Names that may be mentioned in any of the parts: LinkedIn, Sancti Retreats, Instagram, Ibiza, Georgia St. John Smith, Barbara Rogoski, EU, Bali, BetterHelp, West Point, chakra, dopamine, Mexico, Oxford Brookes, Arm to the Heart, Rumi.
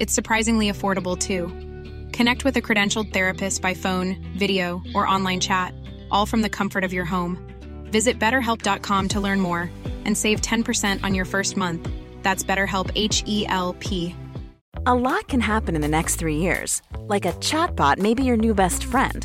It's surprisingly affordable, too. Connect with a credentialed therapist by phone, video, or online chat, all from the comfort of your home. Visit BetterHelp.com to learn more and save 10% on your first month. That's BetterHelp, H-E-L-P. A lot can happen in the next 3 years. Like a chatbot may be your new best friend.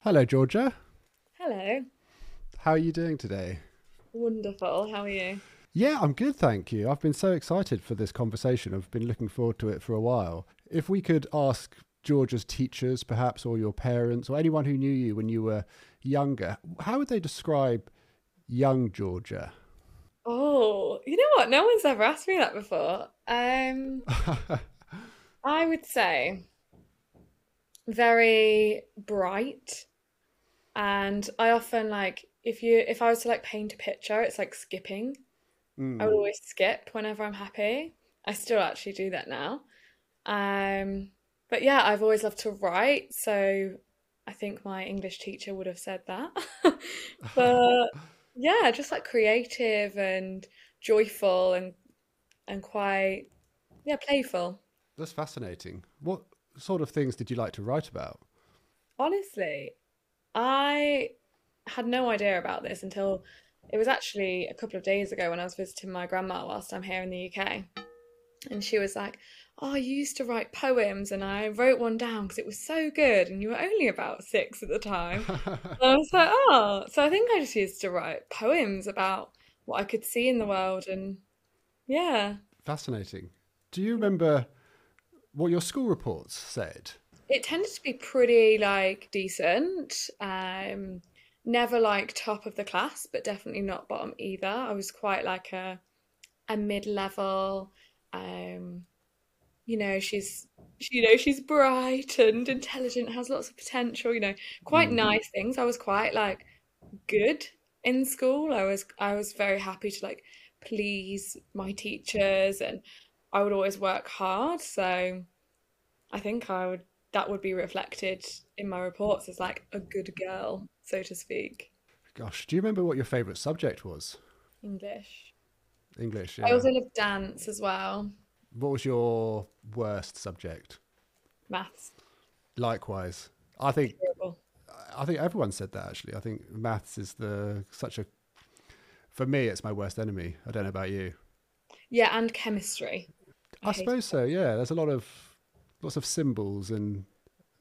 Hello, Georgia. Hello. How are you doing today? Wonderful. How are you? Yeah, I'm good, thank you. I've been so excited for this conversation. I've been looking forward to it for a while. If we could ask Georgia's teachers, perhaps, or your parents, or anyone who knew you when you were younger, how would they describe young Georgia? Oh, you know what? No one's ever asked me that before. I would say very bright, and I often if I was to paint a picture, it's like skipping. I would always skip whenever I'm happy. I still actually do that now. But yeah, I've always loved to write. So I think my English teacher would have said that. But yeah, just creative and joyful and quite, playful. That's fascinating. What sort of things did you like to write about? Honestly, I had no idea about this until it was actually a couple of days ago when I was visiting my grandma whilst I'm here in the UK, and she was like, oh, you used to write poems, and I wrote one down because it was so good, and you were only about 6 at the time. And I was like, oh, so I think I just used to write poems about what I could see in the world. And yeah, fascinating. Do you remember what your school reports said? It tended to be pretty decent. Never top of the class, but definitely not bottom either. I was quite a mid-level. She's bright and intelligent, has lots of potential, quite nice things. I was quite good in school. I was very happy to please my teachers, and I would always work hard. So I think that would be reflected in my reports as a good girl, so to speak. Gosh, do you remember what your favourite subject was? English, yeah. I also loved dance as well. What was your worst subject? Maths. Likewise. I think everyone said that, actually. I think maths is for me, it's my worst enemy. I don't know about you. Yeah, and chemistry. I suppose so, yeah. There's lots of symbols, and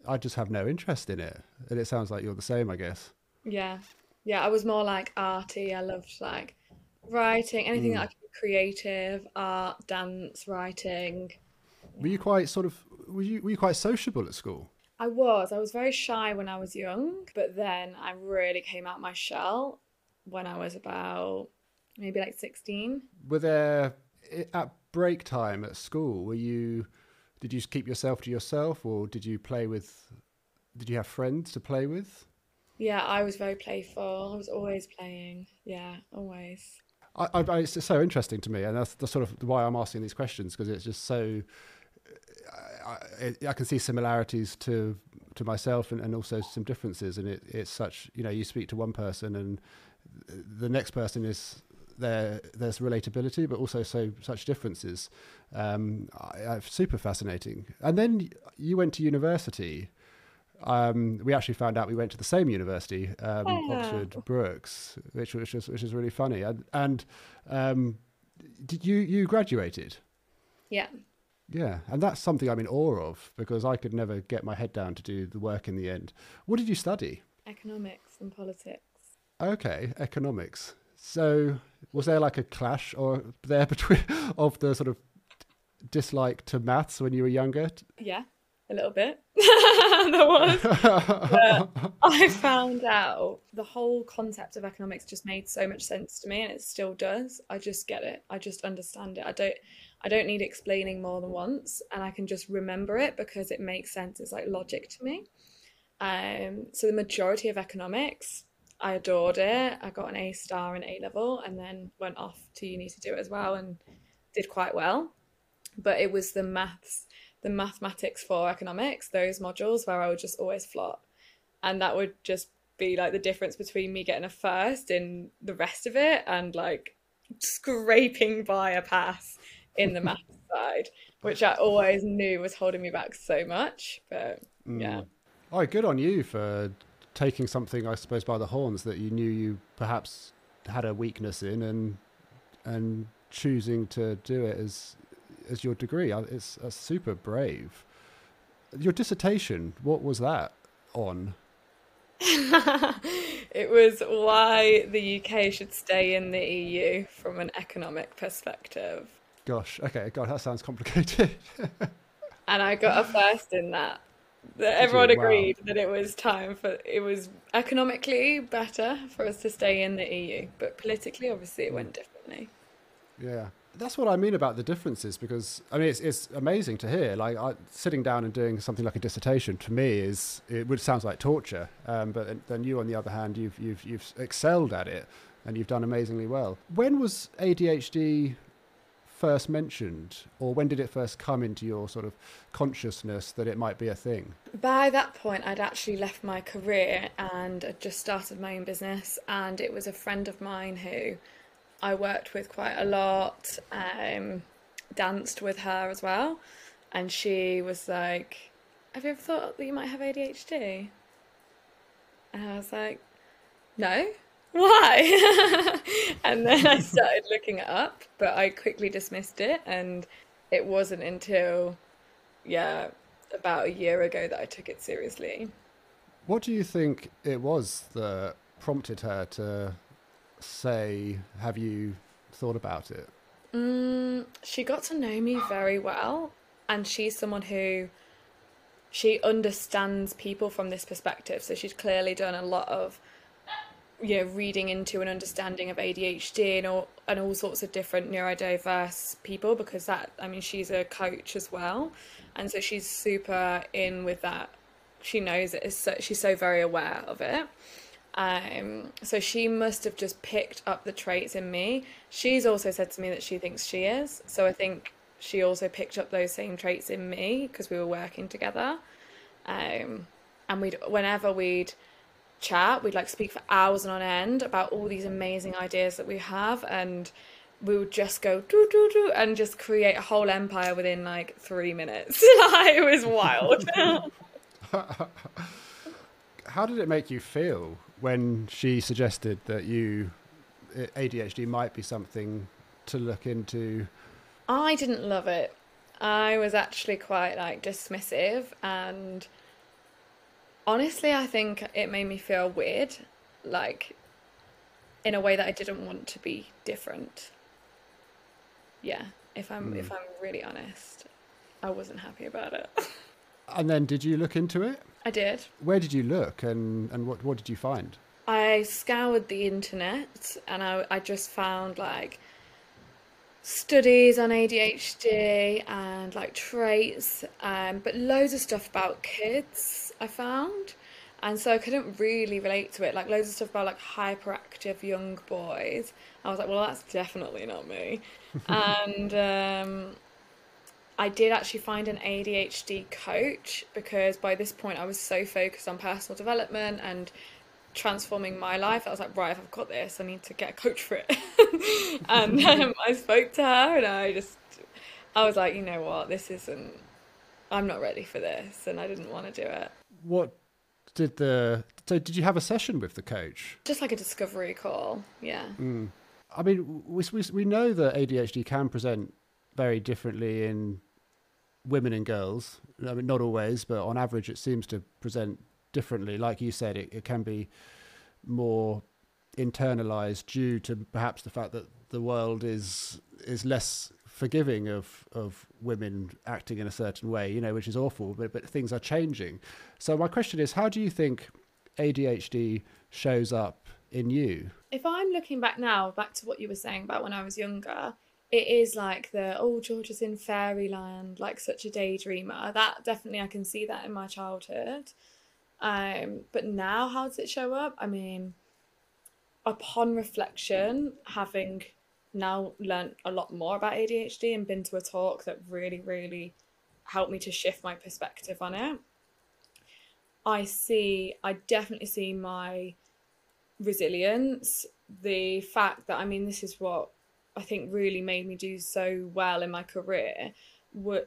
I just have no interest in it. And it sounds like you're the same, I guess. Yeah. Yeah, I was more arty. I loved writing, anything that I could be creative, art, dance, writing. Were you quite were you quite sociable at school? I was very shy when I was young, but then I really came out my shell when I was about maybe 16. Were there, at break time at school, did you keep yourself to yourself, or did you have friends to play with? Yeah, I was very playful. I was always playing. Yeah, always. It's so interesting to me, and that's sort of why I'm asking these questions, because it's just so... I can see similarities to myself, and also some differences, and it's such... you speak to one person, and the next person is... There's relatability, but also such differences. Super fascinating. And then you went to university. We actually found out we went to the same university, Oxford Brookes, which is really funny. And did you graduated? Yeah. Yeah, and that's something I'm in awe of because I could never get my head down to do the work in the end. What did you study? Economics and politics. Okay, economics. So was there like a clash or there between of the sort of dislike to maths when you were younger? Yeah, a little bit. There was. But I found out the whole concept of economics just made so much sense to me, and it still does. I just get it. I just understand it. I don't need explaining more than once, and I can just remember it because it makes sense. It's like logic to me. So the majority of economics, I adored it. I got an A-star in A-level and then went off to uni to do it as well and did quite well. But it was the mathematics for economics, those modules where I would just always flop. And that would just be like the difference between me getting a first in the rest of it and like scraping by a pass in the math side, which I always knew was holding me back so much. But yeah. Oh, good on you for taking something, I suppose, by the horns that you knew you perhaps had a weakness in and choosing to do it as your degree. It's super brave. Your dissertation, what was that on? It was why the UK should stay in the EU from an economic perspective. Gosh, okay, God, that sounds complicated. And I got a first in that. Everyone agreed that it was economically better for us to stay in the EU, but politically, obviously, it went differently. Yeah, that's what I mean about the differences, because I mean it's amazing to hear. Like sitting down and doing something like a dissertation to me sounds like torture. But then you, on the other hand, you've excelled at it and you've done amazingly well. When was ADHD first mentioned, or when did it first come into your sort of consciousness that it might be a thing? By that point, I'd actually left my career and I'd just started my own business, and it was a friend of mine who I worked with quite a lot, danced with her as well, and she was like, "Have you ever thought that you might have ADHD?" And I was like, "No. Why?" And then I started looking it up, but I quickly dismissed it, and it wasn't until about a year ago that I took it seriously. What do you think it was that prompted her to say, "Have you thought about it?" She got to know me very well, and she's someone who she understands people from this perspective, so she's clearly done a lot of reading into an understanding of ADHD and all sorts of different neurodiverse people, because she's a coach as well, and so she's super in with that. She knows it, she's so very aware of it. So she must have just picked up the traits in me. She's also said to me that she thinks she is, so I think she also picked up those same traits in me because we were working together, and whenever we'd chat, we'd like speak for hours on end about all these amazing ideas that we have, and we would just go do do do and just create a whole empire within like 3 minutes. It was wild. How did it make you feel when she suggested that ADHD might be something to look into? I didn't love it. I was actually quite like dismissive, and honestly, I think it made me feel weird, like in a way that I didn't want to be different. Yeah, if I'm really honest, I wasn't happy about it. And then did you look into it? I did. Where did you look and what did you find? I scoured the internet, and I just found like studies on ADHD and like traits, but loads of stuff about kids I found, and so I couldn't really relate to it. Like loads of stuff about like hyperactive young boys. I was like, well, that's definitely not me. And I did actually find an ADHD coach, because by this point I was so focused on personal development and transforming my life. I was like, right, if I've got this, I need to get a coach for it. And then I spoke to her, and I was like, you know what, I'm not ready for this, and I didn't want to do it. So did you have a session with the coach? Just like a discovery call, yeah. Mm. I mean, we know that ADHD can present very differently in women and girls. I mean, not always, but on average, it seems to present differently. Like you said, it can be more internalized due to perhaps the fact that the world is less forgiving of women acting in a certain way, you know, which is awful, but things are changing. So my question is, how do you think ADHD shows up in you? If I'm looking back now, back to what you were saying about when I was younger, it is like Georgia's in fairyland, like such a daydreamer. That definitely, I can see that in my childhood. But now, how does it show up? I mean, upon reflection, having now learnt a lot more about ADHD and been to a talk that really, really helped me to shift my perspective on it, I definitely see my resilience, the fact that, I mean, this is what I think really made me do so well in my career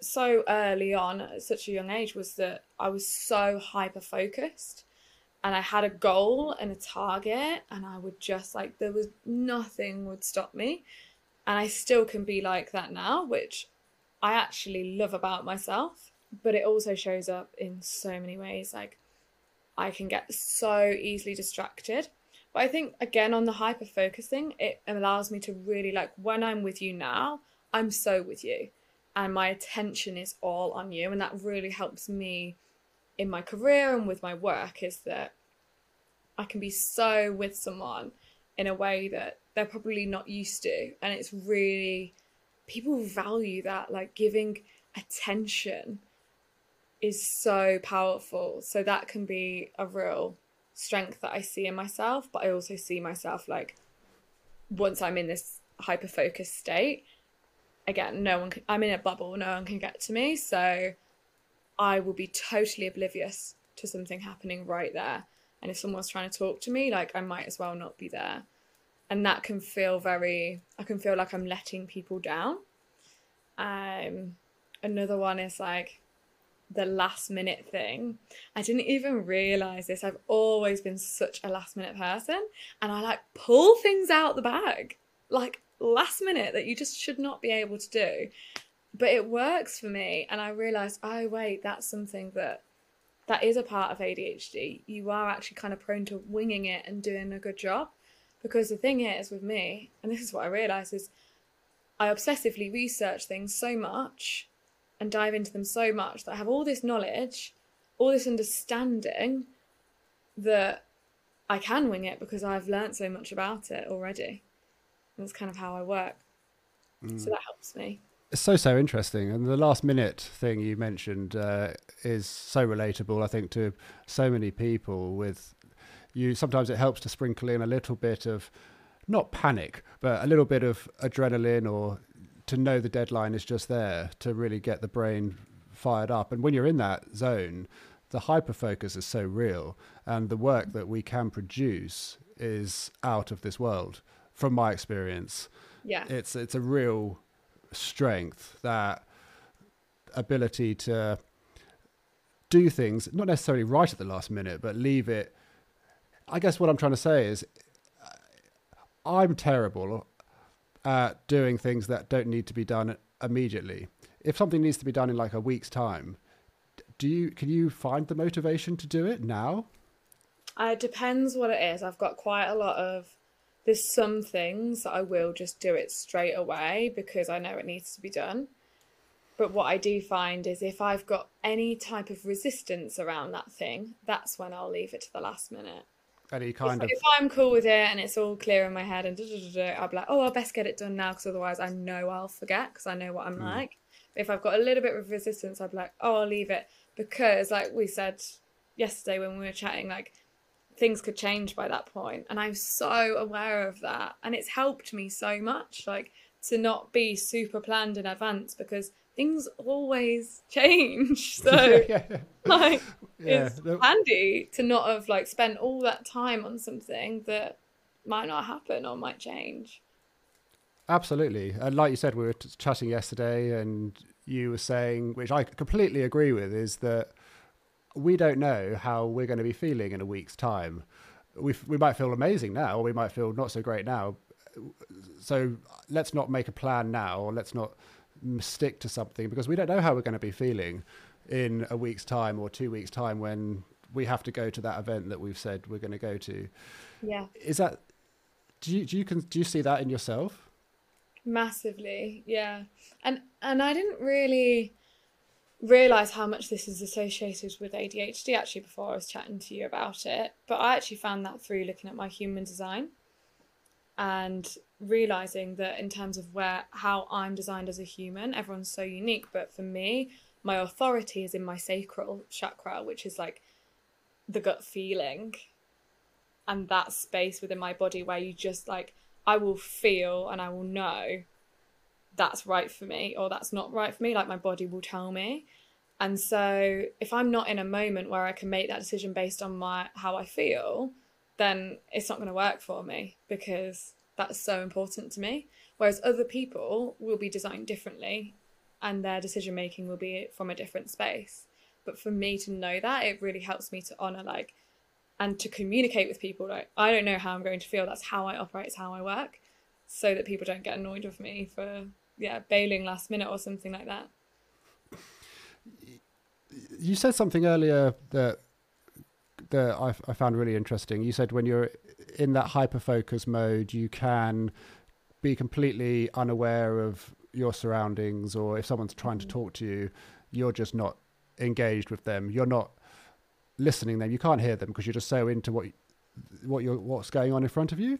so early on at such a young age, was that I was so hyper focused and I had a goal and a target, and I would just there was nothing would stop me. And I still can be like that now, which I actually love about myself, but it also shows up in so many ways. Like, I can get so easily distracted. But I think, again, on the hyper focus thing, it allows me to really, when I'm with you now, I'm so with you and my attention is all on you. And that really helps me in my career and with my work, is that I can be so with someone in a way that they're probably not used to. And it's really, people value that, giving attention is so powerful. So that can be a real strength that I see in myself, but I also see myself once I'm in this hyper focused state, again, I'm in a bubble, no one can get to me, so I will be totally oblivious to something happening right there. And if someone's trying to talk to me, I might as well not be there. And that can feel I can feel like I'm letting people down. Another one is the last minute thing. I didn't even realise this. I've always been such a last minute person, and I pull things out the bag, last minute, that you just should not be able to do. But it works for me, and I realised, oh wait, that's something that is a part of ADHD. You are actually kind of prone to winging it and doing a good job. Because the thing is with me, and this is what I realised, is I obsessively research things so much and dive into them so much that I have all this knowledge, all this understanding, that I can wing it because I've learned so much about it already. And that's kind of how I work. So that helps me. It's so interesting. And the last minute thing you mentioned is so relatable, I think, to so many people. Sometimes it helps to sprinkle in a little bit of, not panic, but a little bit of adrenaline, or to know the deadline is just there to really get the brain fired up. And when you're in that zone, the hyperfocus is so real, and the work that we can produce is out of this world, from my experience. Yeah, it's a real strength, that ability to do things, not necessarily right at the last minute, but leave it. I guess what I'm trying to say is, I'm terrible at doing things that don't need to be done immediately. If something needs to be done in a week's time, can you find the motivation to do it now? It depends what it is. I've got quite a lot of, there's some things that I will just do it straight away because I know it needs to be done. But what I do find is, if I've got any type of resistance around that thing, that's when I'll leave it to the last minute. If I'm cool with it and it's all clear in my head and I'll be like, oh, I'll best get it done now, because otherwise I know I'll forget, because I know what I'm like. But if I've got a little bit of resistance, I'll be like, oh, I'll leave it, because we said yesterday when we were chatting, things could change by that point. And I'm so aware of that, and it's helped me so much, to not be super planned in advance, because things always change. So it's handy to not have spent all that time on something that might not happen or might change. Absolutely. And like you said, we were chatting yesterday, and you were saying, which I completely agree with, is that we don't know how we're going to be feeling in a week's time. We might feel amazing now, or we might feel not so great now. So let's not make a plan now, or let's not stick to something, because we don't know how we're going to be feeling in a week's time or 2 weeks' time when we have to go to that event that we've said we're going to go to. Yeah. Is that, do you see that in yourself? Massively, yeah. And I didn't really realize how much this is associated with ADHD actually before I was chatting to you about it, but I actually found that through looking at my human design and realizing that in terms of how I'm designed as a human, everyone's so unique, but for me, my authority is in my sacral chakra, which is like the gut feeling and that space within my body where you just like, I will feel and I will know that's right for me or that's not right for me, like my body will tell me. And so if I'm not in a moment where I can make that decision based on how I feel, then it's not going to work for me, because that's so important to me. Whereas other people will be designed differently and their decision making will be from a different space. But for me to know that, it really helps me to honour like, and to communicate with people, like, I don't know how I'm going to feel, that's how I operate, it's how I work, so that people don't get annoyed with me for, yeah, bailing last minute or something like that. You said something earlier that I found really interesting. You said when you're in that hyper-focus mode, you can be completely unaware of your surroundings, or if someone's trying to talk to you, you're just not engaged with them. You're not listening to them. You can't hear them because you're just so into what's going on in front of you.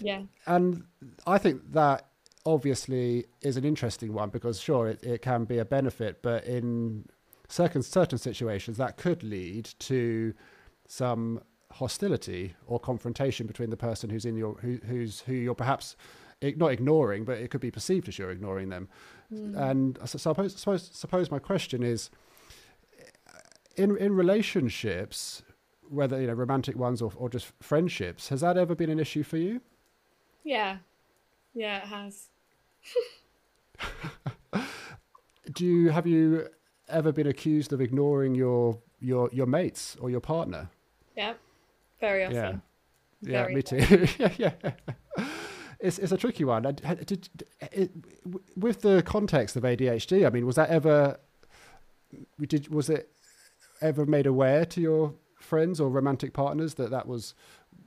Yeah. And I think that obviously is an interesting one, because sure, it can be a benefit, but in certain situations that could lead to some hostility or confrontation between the person who's in your who you're perhaps not ignoring, but it could be perceived as you're ignoring them. And so I suppose my question is, in relationships, whether romantic ones or just friendships, has that ever been an issue for you? Yeah, it has. Have you ever been accused of ignoring your mates or your partner? Yeah, very often. Yeah, me too. Yeah. It's a tricky one. With the context of ADHD, I mean, was it ever made aware to your friends or romantic partners that was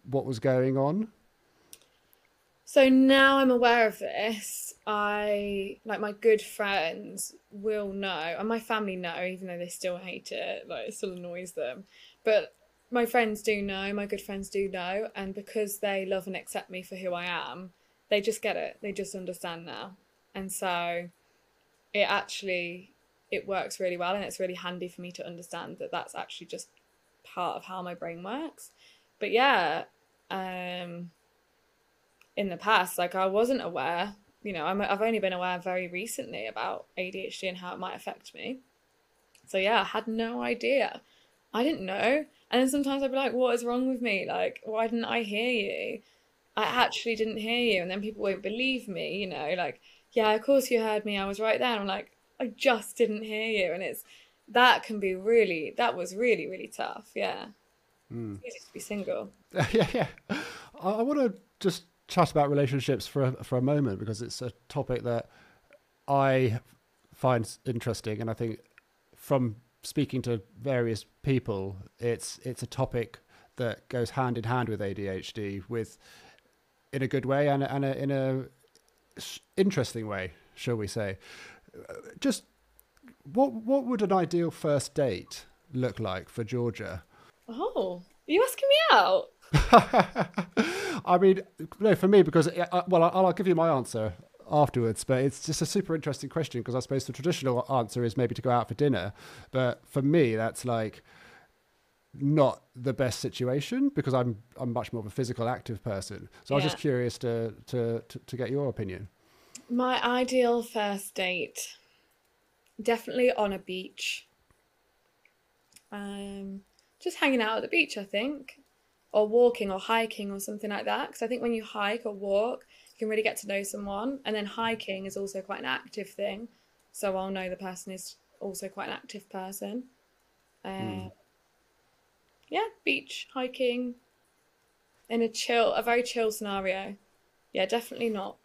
what was going on? So now I'm aware of this, my good friends will know, and my family know, even though they still hate it, like it still annoys them. But my friends do know, my good friends do know, and because they love and accept me for who I am, they just get it, they just understand now. And so it works really well, and it's really handy for me to understand that that's actually just part of how my brain works. But yeah, in the past, like I wasn't aware, I've only been aware very recently about ADHD and how it might affect me. So yeah, I had no idea. I didn't know. And then sometimes I'd be like, what is wrong with me? Like, why didn't I hear you? I actually didn't hear you. And then people won't believe me, like, yeah, of course you heard me. I was right there. And I'm like, I just didn't hear you. And that was really, really tough. Yeah. It's easy to be single. Yeah. I want to just chat about relationships for a moment, because it's a topic that I find interesting, and I think from speaking to various people, it's a topic that goes hand in hand with ADHD, in a good way and in a interesting way, shall we say. Just what would an ideal first date look like for Georgia? Oh, are you asking me out? I mean, no, for me, because I'll give you my answer afterwards, but it's just a super interesting question, because I suppose the traditional answer is maybe to go out for dinner, but for me that's like not the best situation, because I'm much more of a physical active person. So yeah. I was just curious to get your opinion. My ideal first date, definitely on a beach, just hanging out at the beach, I think, or walking or hiking or something like that. Because I think when you hike or walk, you can really get to know someone. And then hiking is also quite an active thing, so I'll know the person is also quite an active person. Yeah, beach, hiking, in a very chill scenario. Yeah, definitely not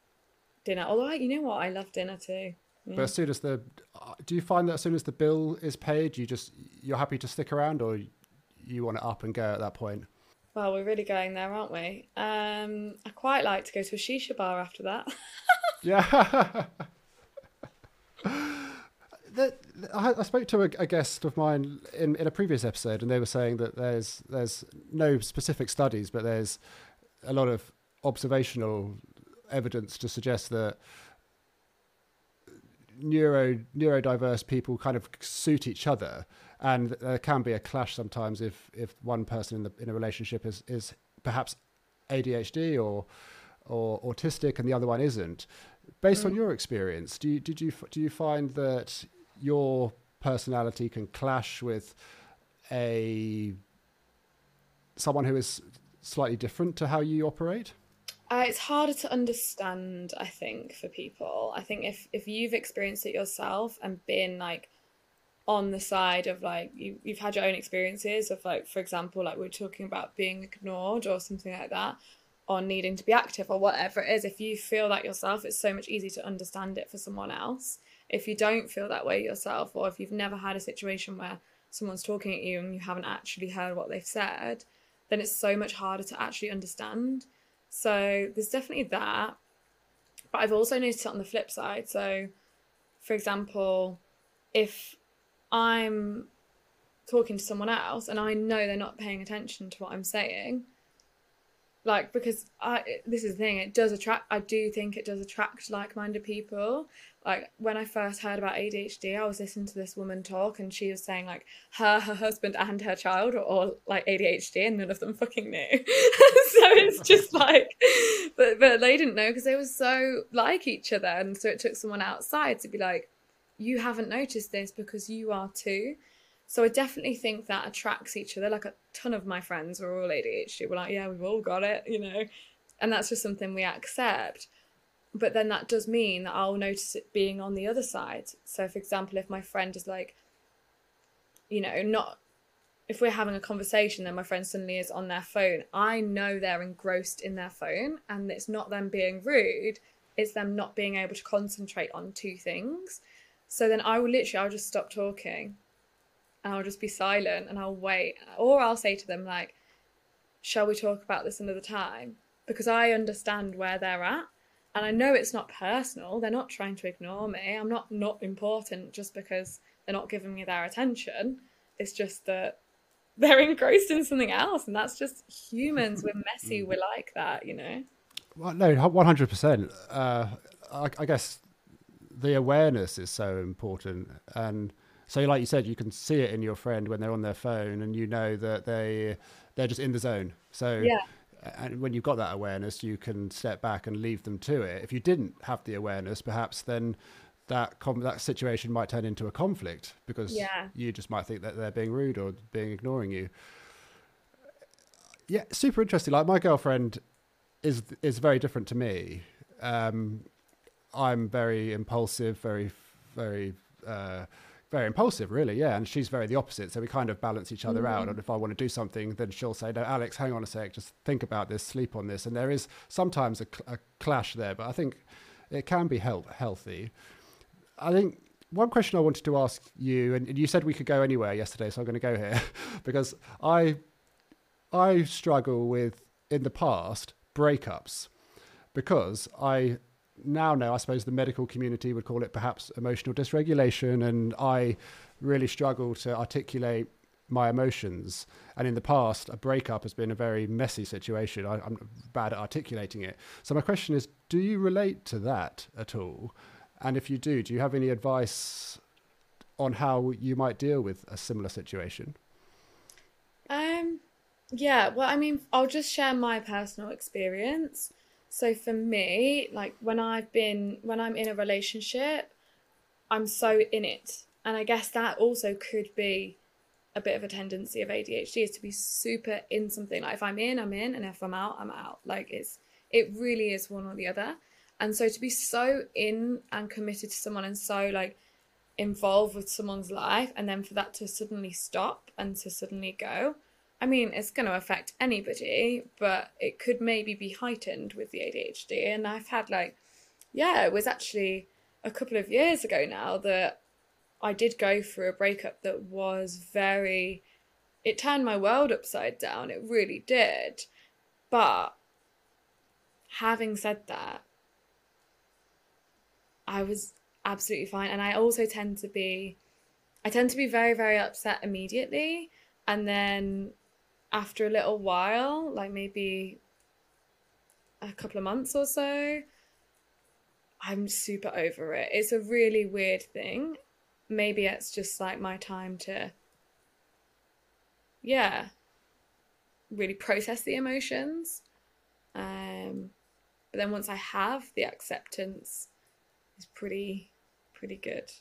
dinner. Although, I love dinner too. Yeah. But as soon as do you find that as soon as the bill is paid, you're happy to stick around, or you want to up and go at that point? Well, we're really going there, aren't we? I quite like to go to a shisha bar after that. Yeah. I spoke to a guest of mine in a previous episode, and they were saying that there's no specific studies, but there's a lot of observational evidence to suggest that neurodiverse people kind of suit each other, and there can be a clash sometimes if one person in a relationship is perhaps ADHD or autistic and the other one isn't. Based on your experience, do you find that your personality can clash with someone who is slightly different to how you operate? It's harder to understand, I think, for people. I think if you've experienced it yourself and been like on the side of like you've had your own experiences of like, for example, like we're talking about being ignored or something like that, or needing to be active or whatever it is, if you feel that yourself, it's so much easier to understand it for someone else. If you don't feel that way yourself, or if you've never had a situation where someone's talking at you and you haven't actually heard what they've said, then it's so much harder to actually understand. So there's definitely that. But I've also noticed it on the flip side. So, for example, if I'm talking to someone else and I know they're not paying attention to what I'm saying, like, because this is the thing, I do think it does attract like-minded people. Like, when I first heard about ADHD, I was listening to this woman talk, and she was saying, like, her husband and her child are all, like, ADHD, and none of them fucking knew. So it's just, like, but they didn't know because they were so like each other, and so it took someone outside to be like, you haven't noticed this because you are too. So I definitely think that attracts each other. Like, a ton of my friends are all ADHD. We're like, yeah, we've all got it, you know. And that's just something we accept. But then that does mean that I'll notice it being on the other side. So, for example, if my friend is like, you know, not... If we're having a conversation and my friend suddenly is on their phone, I know they're engrossed in their phone, and it's not them being rude. It's them not being able to concentrate on two things. So then I'll just stop talking. And I'll just be silent and I'll wait. Or I'll say to them, like, shall we talk about this another time? Because I understand where they're at. And I know it's not personal. They're not trying to ignore me. I'm not important just because they're not giving me their attention. It's just that they're engrossed in something else. And that's just humans. We're messy. We're like that, you know? Well, no, 100%. I guess the awareness is so important. And... So like you said, you can see it in your friend when they're on their phone, and you know that they're just in the zone. So yeah. And when you've got that awareness, you can step back and leave them to it. If you didn't have the awareness, perhaps then that situation might turn into a conflict, because you just might think that they're being rude or ignoring you. Yeah, super interesting. Like, my girlfriend is very different to me. I'm very impulsive, very impulsive, really, yeah. And she's very the opposite. So we kind of balance each other out. And if I want to do something, then she'll say, no, Alex, hang on a sec, just think about this, sleep on this. And there is sometimes a clash there, but I think it can be healthy. I think one question I wanted to ask you, and you said we could go anywhere yesterday, so I'm going to go here, because I struggle with, in the past, breakups, because I suppose the medical community would call it perhaps emotional dysregulation, and I really struggle to articulate my emotions. And in the past, a breakup has been a very messy situation. I'm bad at articulating it. So my question is, do you relate to that at all? And if you do you have any advice on how you might deal with a similar situation? Yeah, well, I mean, I'll just share my personal experience. So for me, like, when I'm in a relationship, I'm so in it. And I guess that also could be a bit of a tendency of ADHD, is to be super in something. Like, if I'm in, I'm in, and if I'm out, I'm out. Like, it really is one or the other. And so to be so in and committed to someone, and so like involved with someone's life, and then for that to suddenly stop and to suddenly go, I mean, it's going to affect anybody, but it could maybe be heightened with the ADHD. And I've had, like, yeah, it was actually a couple of years ago now that I did go through a breakup that was very, it turned my world upside down. It really did. But having said that, I was absolutely fine. And I also tend to be very, very upset immediately. And then after a little while, like maybe a couple of months or so, I'm super over it. It's a really weird thing. Maybe it's just like my time to, yeah, really process the emotions. But then once I have the acceptance, it's pretty good.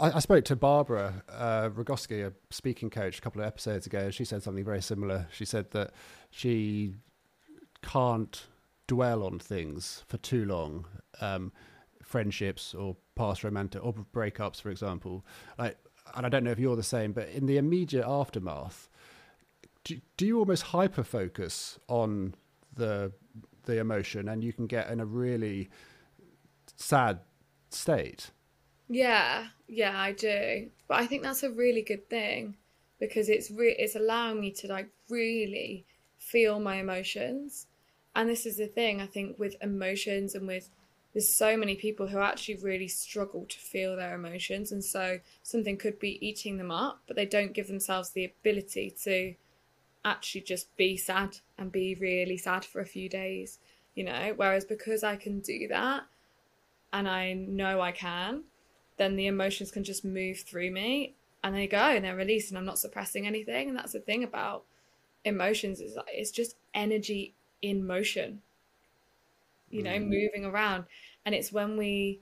I spoke to Barbara Rogoski, a speaking coach, a couple of episodes ago, and she said something very similar. She said that she can't dwell on things for too long, friendships or past romantic or breakups, for example. Like, and I don't know if you're the same, but in the immediate aftermath, do you almost hyper focus on the emotion, and you can get in a really sad state? Yeah, I do. But I think that's a really good thing, because it's allowing me to like really feel my emotions. And this is the thing, I think, with emotions, and with, there's so many people who actually really struggle to feel their emotions. And so something could be eating them up, but they don't give themselves the ability to actually just be sad and be really sad for a few days, you know? Whereas because I can do that, and I know I can, then the emotions can just move through me, and they go and they're released, and I'm not suppressing anything. And that's the thing about emotions, is like, it's just energy in motion, you know, moving around. And it's when we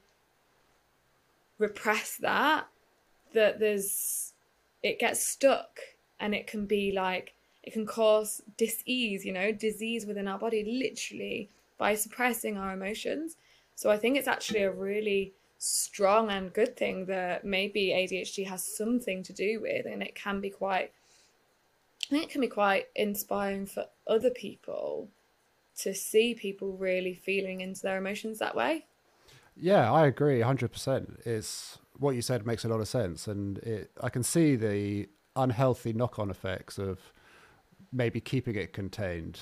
repress that it gets stuck, and it can be like, it can cause dis-ease, you know, disease within our body, literally, by suppressing our emotions. So I think it's actually a really strong and good thing that maybe ADHD has something to do with, and it can be quite inspiring for other people to see people really feeling into their emotions that way. Yeah, I agree 100%. It's what you said makes a lot of sense, and I can see the unhealthy knock-on effects of maybe keeping it contained.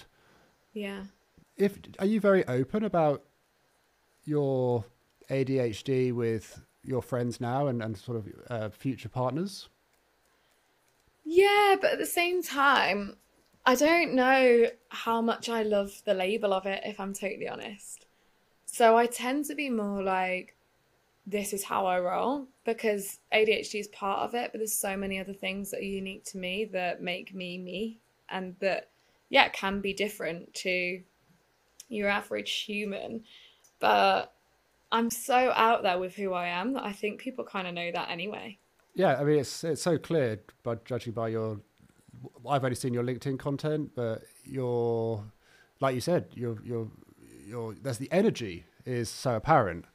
Yeah. Are you very open about your ADHD with your friends now and sort of future partners? Yeah, but at the same time, I don't know how much I love the label of it, if I'm totally honest. So I tend to be more like, this is how I roll, because ADHD is part of it, but there's so many other things that are unique to me that make me me, and that, yeah, can be different to your average human. But I'm so out there with who I am that I think people kind of know that anyway. Yeah, I mean, it's so clear by judging by I've only seen your LinkedIn content, but like you said, there's the energy is so apparent.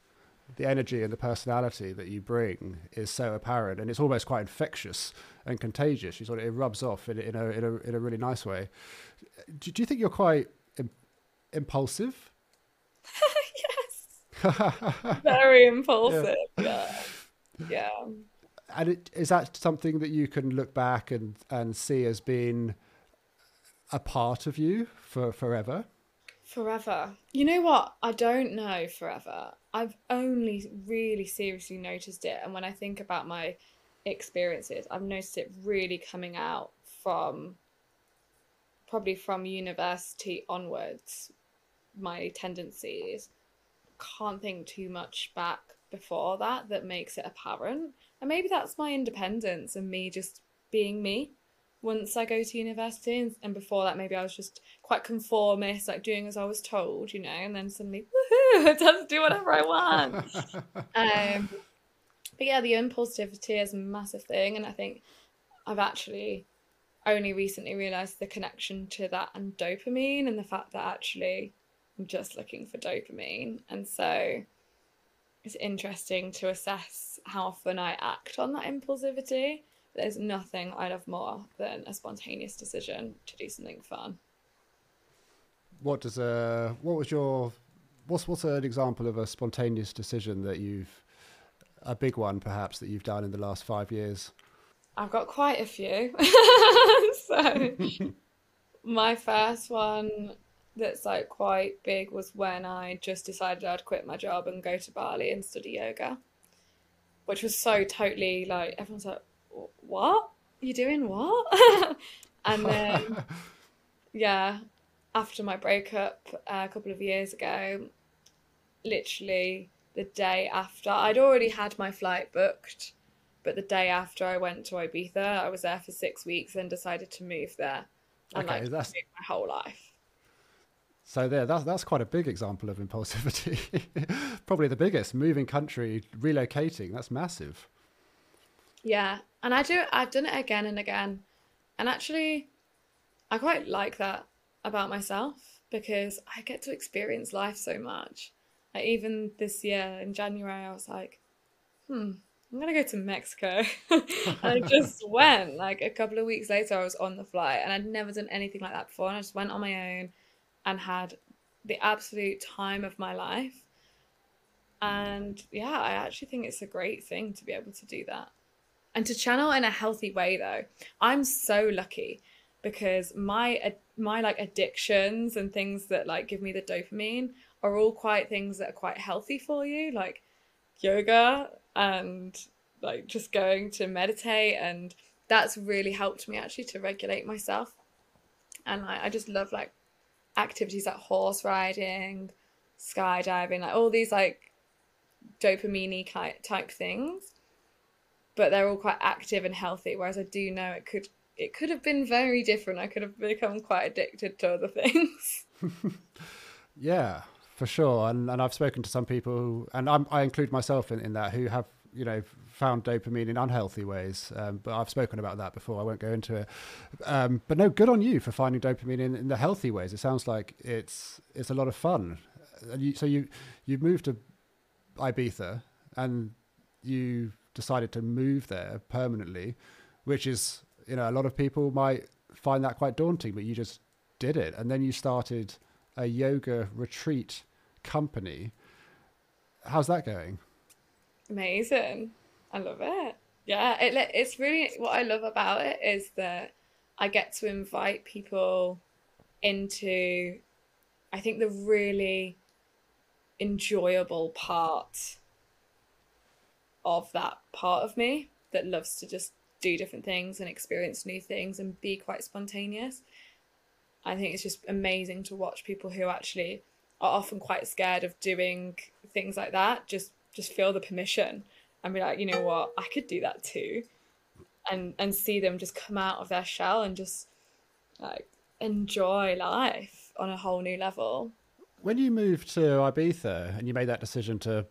The energy and the personality that you bring is so apparent, and it's almost quite infectious and contagious. You sort of, it rubs off in a really nice way. Do you think you're quite impulsive? Yes. Very impulsive. Yeah. And is that something that you can look back and see as being a part of you for forever? Forever. You know what? I don't know forever. I've only really seriously noticed it. And when I think about my experiences, I've noticed it really coming out probably from university onwards, my tendencies. Can't think too much back before that makes it apparent. And maybe that's my independence and me just being me once I go to university. And before that, maybe I was just quite conformist, like doing as I was told, you know, and then suddenly, woohoo, I just do whatever I want. But yeah, the impulsivity is a massive thing. And I think I've actually only recently realised the connection to that and dopamine, and the fact that actually I'm just looking for dopamine. And so it's interesting to assess how often I act on that impulsivity. There's nothing I love more than a spontaneous decision to do something fun. What's an example of a spontaneous decision that you've a big one perhaps that you've done in the last 5 years? I've got quite a few. So my first one that's like quite big was when I just decided I'd quit my job and go to Bali and study yoga, which was so totally like, everyone's like, what? You're doing what? And then, yeah, after my breakup a couple of years ago, literally the day after, I'd already had my flight booked, but the day after I went to Ibiza, I was there for 6 weeks and decided to move there. And okay, like, that's my whole life. So there, that's quite a big example of impulsivity. Probably the biggest, moving country, relocating, that's massive. Yeah, and I've done it again and again. And actually, I quite like that about myself because I get to experience life so much. Like even this year in January, I was like, I'm going to go to Mexico. And I just went. Like a couple of weeks later, I was on the flight and I'd never done anything like that before. And I just went on my own and had the absolute time of my life. And yeah, I actually think it's a great thing to be able to do that. And to channel in a healthy way though. I'm so lucky because my like addictions and things that like give me the dopamine are all quite things that are quite healthy for you, like yoga and like just going to meditate, and that's really helped me actually to regulate myself. And I just love like activities like horse riding, skydiving, like all these like dopamine type things. But they're all quite active and healthy, whereas I do know it could have been very different. I could have become quite addicted to other things. Yeah, for sure. And I've spoken to some people who, and I include myself in that, who have, found dopamine in unhealthy ways. But I've spoken about that before. I won't go into it. But no, good on you for finding dopamine in the healthy ways. It sounds like it's a lot of fun. So you moved to Ibiza and you decided to move there permanently, which is, a lot of people might find that quite daunting, but you just did it. And then you started a yoga retreat company. How's that going? Amazing. I love it. Yeah, it's really what I love about it is that I get to invite people into, I think, the really enjoyable part of that part of me that loves to just do different things and experience new things and be quite spontaneous. I think it's just amazing to watch people who actually are often quite scared of doing things like that just feel the permission and be like, you know what, I could do that too, and see them just come out of their shell and just like enjoy life on a whole new level. When you moved to Ibiza and you made that decision to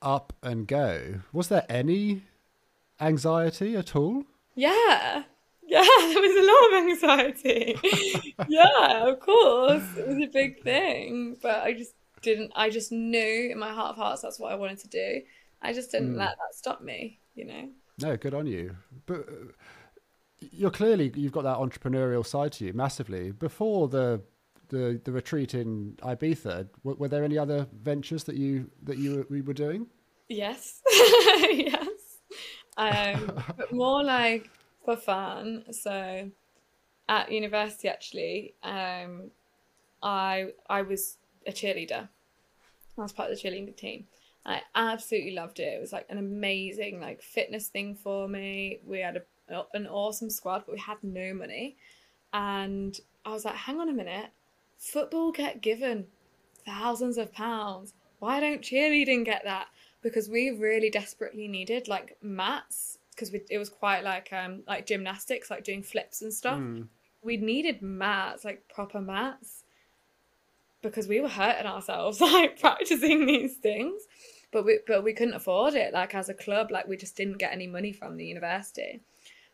up and go, was there any anxiety at all? Yeah, there was a lot of anxiety. Yeah, of course, it was a big thing, but I just knew in my heart of hearts that's what I wanted to do. I just didn't let that stop me, No, good on you. But you've got that entrepreneurial side to you massively. Before the retreat in Ibiza, were there any other ventures that you were doing? Yes, but more like for fun. So at university, actually, I was a cheerleader. I was part of the cheerleading team. I absolutely loved it. It was like an amazing like fitness thing for me. We had an awesome squad, but we had no money, and I was like, hang on a minute. Football get given thousands of pounds. Why don't cheerleading get that? Because we really desperately needed like mats, because it was quite like gymnastics, like doing flips and stuff. We needed mats, like proper mats, because we were hurting ourselves like practicing these things, but we couldn't afford it. Like as a club, like we just didn't get any money from the university.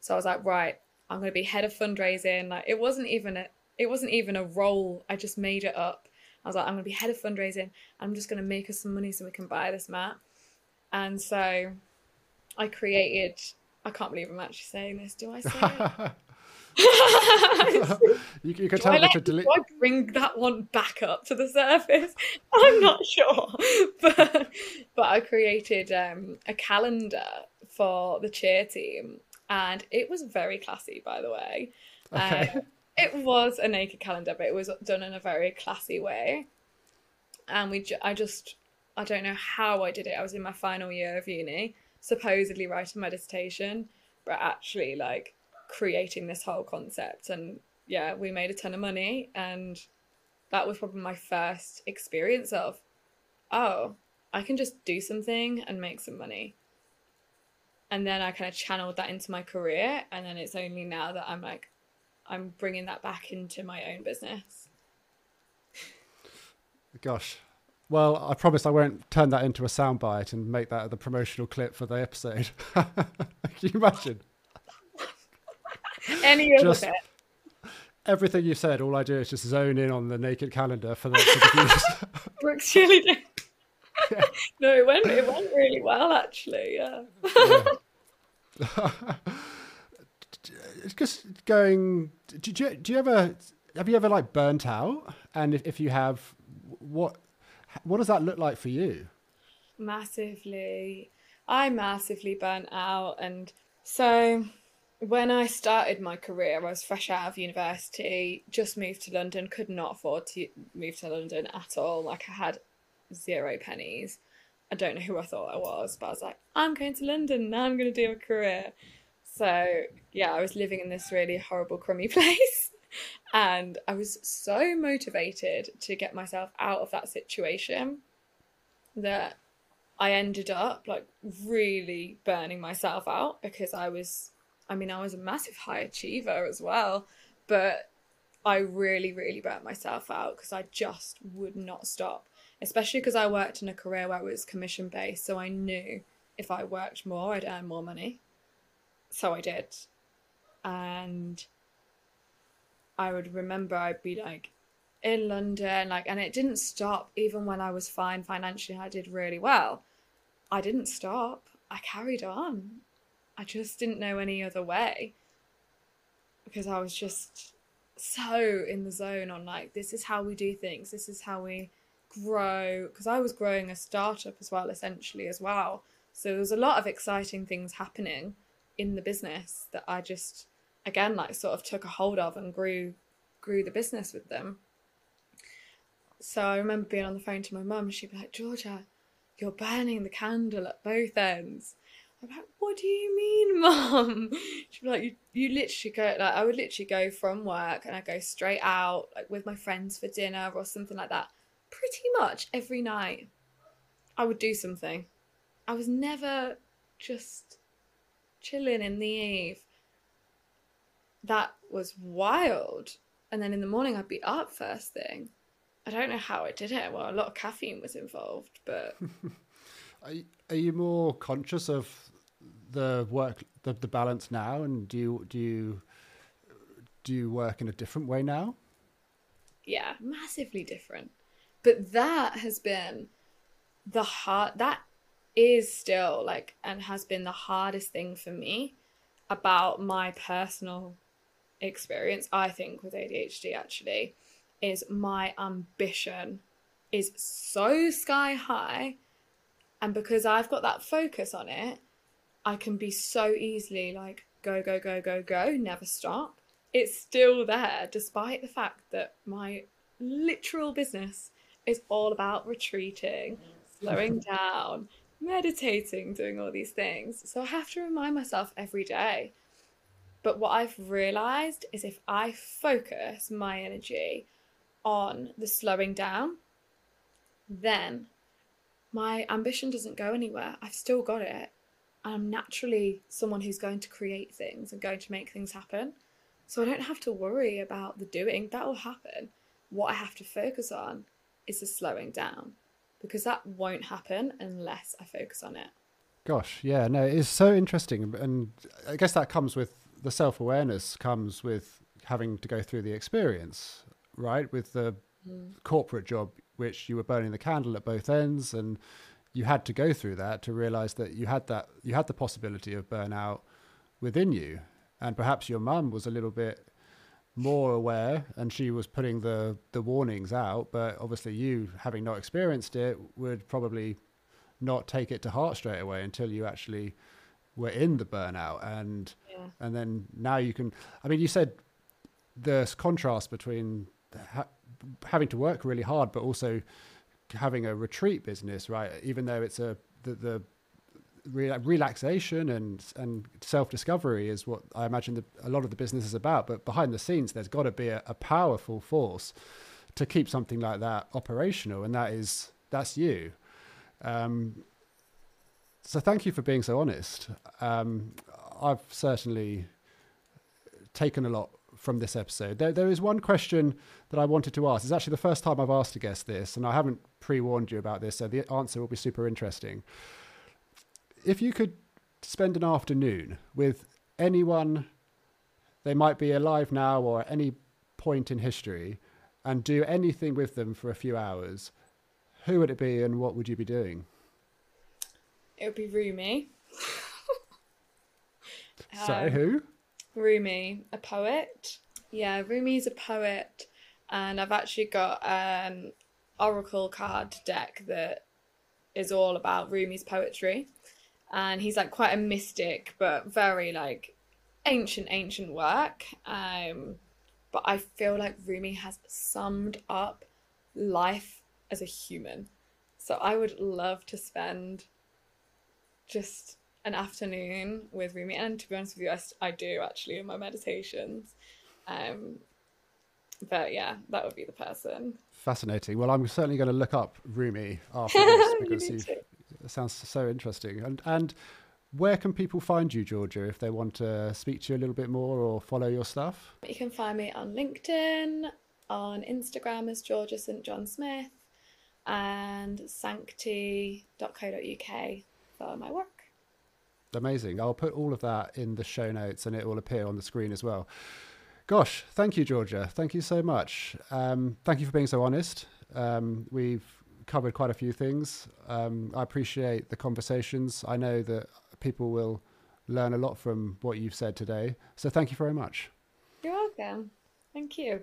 So I was like, right, I'm going to be head of fundraising. Like it wasn't even a role. I just made it up. I was like, I'm going to be head of fundraising. I'm just going to make us some money so we can buy this mat. And so I created I can't believe I'm actually saying this. Do I say it? you can tell that you're deleting. Do I bring that one back up to the surface? I'm not sure, but I created a calendar for the cheer team, and it was very classy, by the way. Okay. It was a naked calendar, but it was done in a very classy way, and I don't know how I did it. I was in my final year of uni, supposedly writing my dissertation, but actually creating this whole concept. And yeah, we made a ton of money, and that was probably my first experience of, oh, I can just do something and make some money. And then I kind of channeled that into my career, and then it's only now that I'm bringing that back into my own business. Gosh. Well, I promise I won't turn that into a soundbite and make that the promotional clip for the episode. Can you imagine? Everything you said, all I do is just zone in on the naked calendar for the Brooks cheerleading. Yeah. No, it went really well, actually. Yeah. Just going. Have you ever burnt out? And if you have, what does that look like for you? Massively, I massively burnt out, and so. When I started my career, I was fresh out of university, just moved to London, could not afford to move to London at all. I had 0 pennies. I don't know who I thought I was, but I was like, I'm going to London, now I'm going to do a career. So yeah, I was living in this really horrible, crummy place. And I was so motivated to get myself out of that situation that I ended up really burning myself out, because I was a massive high achiever as well, but I really, really burnt myself out because I just would not stop, especially because I worked in a career where it was commission-based, so I knew if I worked more, I'd earn more money. So I did. And I would remember I'd be in London, and it didn't stop even when I was fine financially. I did really well. I didn't stop. I carried on. I just didn't know any other way, because I was just so in the zone on this is how we do things. This is how we grow. Because I was growing a startup as well, essentially, as well. So there was a lot of exciting things happening in the business that I just, again, sort of took a hold of and grew the business with them. So I remember being on the phone to my mum. She'd be like, Georgia, you're burning the candle at both ends. I'm like, what do you mean, Mum? She'd be like, you literally go, I would literally go from work and I'd go straight out, with my friends for dinner or something like that. Pretty much every night I would do something. I was never just chilling in the eve. That was wild. And then in the morning I'd be up first thing. I don't know how I did it. Well, a lot of caffeine was involved, but... Are you more conscious of the work, the balance now, and do you work in a different way now? Yeah, massively different. But that has been the hard. That is still and has been the hardest thing for me about my personal experience. I think with ADHD actually is my ambition is so sky high. And because I've got that focus on it, I can be so easily go, go, go, go, go, never stop. It's still there, despite the fact that my literal business is all about retreating, slowing down, meditating, doing all these things. So I have to remind myself every day. But what I've realised is if I focus my energy on the slowing down, then... my ambition doesn't go anywhere. I've still got it. I'm naturally someone who's going to create things and going to make things happen. So I don't have to worry about the doing. That will happen. What I have to focus on is the slowing down, because that won't happen unless I focus on it. Gosh, yeah, no, it's so interesting. And I guess that comes with the self-awareness, comes with having to go through the experience, right? With the corporate job, which you were burning the candle at both ends, and you had to go through that to realize that you had the possibility of burnout within you. And perhaps your mum was a little bit more aware and she was putting the warnings out, but obviously you, having not experienced it, would probably not take it to heart straight away until you actually were in the burnout. And and then now you can, I mean, you said the contrast between having to work really hard but also having a retreat business, right? Even though it's the relaxation and self-discovery is what I imagine a lot of the business is about, but behind the scenes there's got to be a powerful force to keep something like that operational, and that's you. So thank you for being so honest. I've certainly taken a lot from this episode. There is one question that I wanted to ask. It's actually the first time I've asked a guest this, and I haven't pre-warned you about this, so the answer will be super interesting. If you could spend an afternoon with anyone, they might be alive now or at any point in history, and do anything with them for a few hours, who would it be and what would you be doing? It would be Rumi. So who? Rumi, a poet. Yeah, Rumi's a poet, and I've actually got an oracle card deck that is all about Rumi's poetry, and he's like quite a mystic but very like ancient work, but I feel like Rumi has summed up life as a human, so I would love to spend just an afternoon with Rumi. And to be honest with you, I do actually in my meditations, but yeah, that would be the person. Fascinating. Well, I'm certainly going to look up Rumi after this because it sounds so interesting. And where can people find you, Georgia, if they want to speak to you a little bit more or follow your stuff? You can find me on LinkedIn, on Instagram as Georgia St. John Smith, and sancti.co.uk for my work. Amazing. I'll put all of that in the show notes and it will appear on the screen as well. Gosh, thank you, Georgia. Thank you so much. Thank you for being so honest. We've covered quite a few things. I appreciate the conversations. I know that people will learn a lot from what you've said today. So thank you very much. You're welcome. Thank you.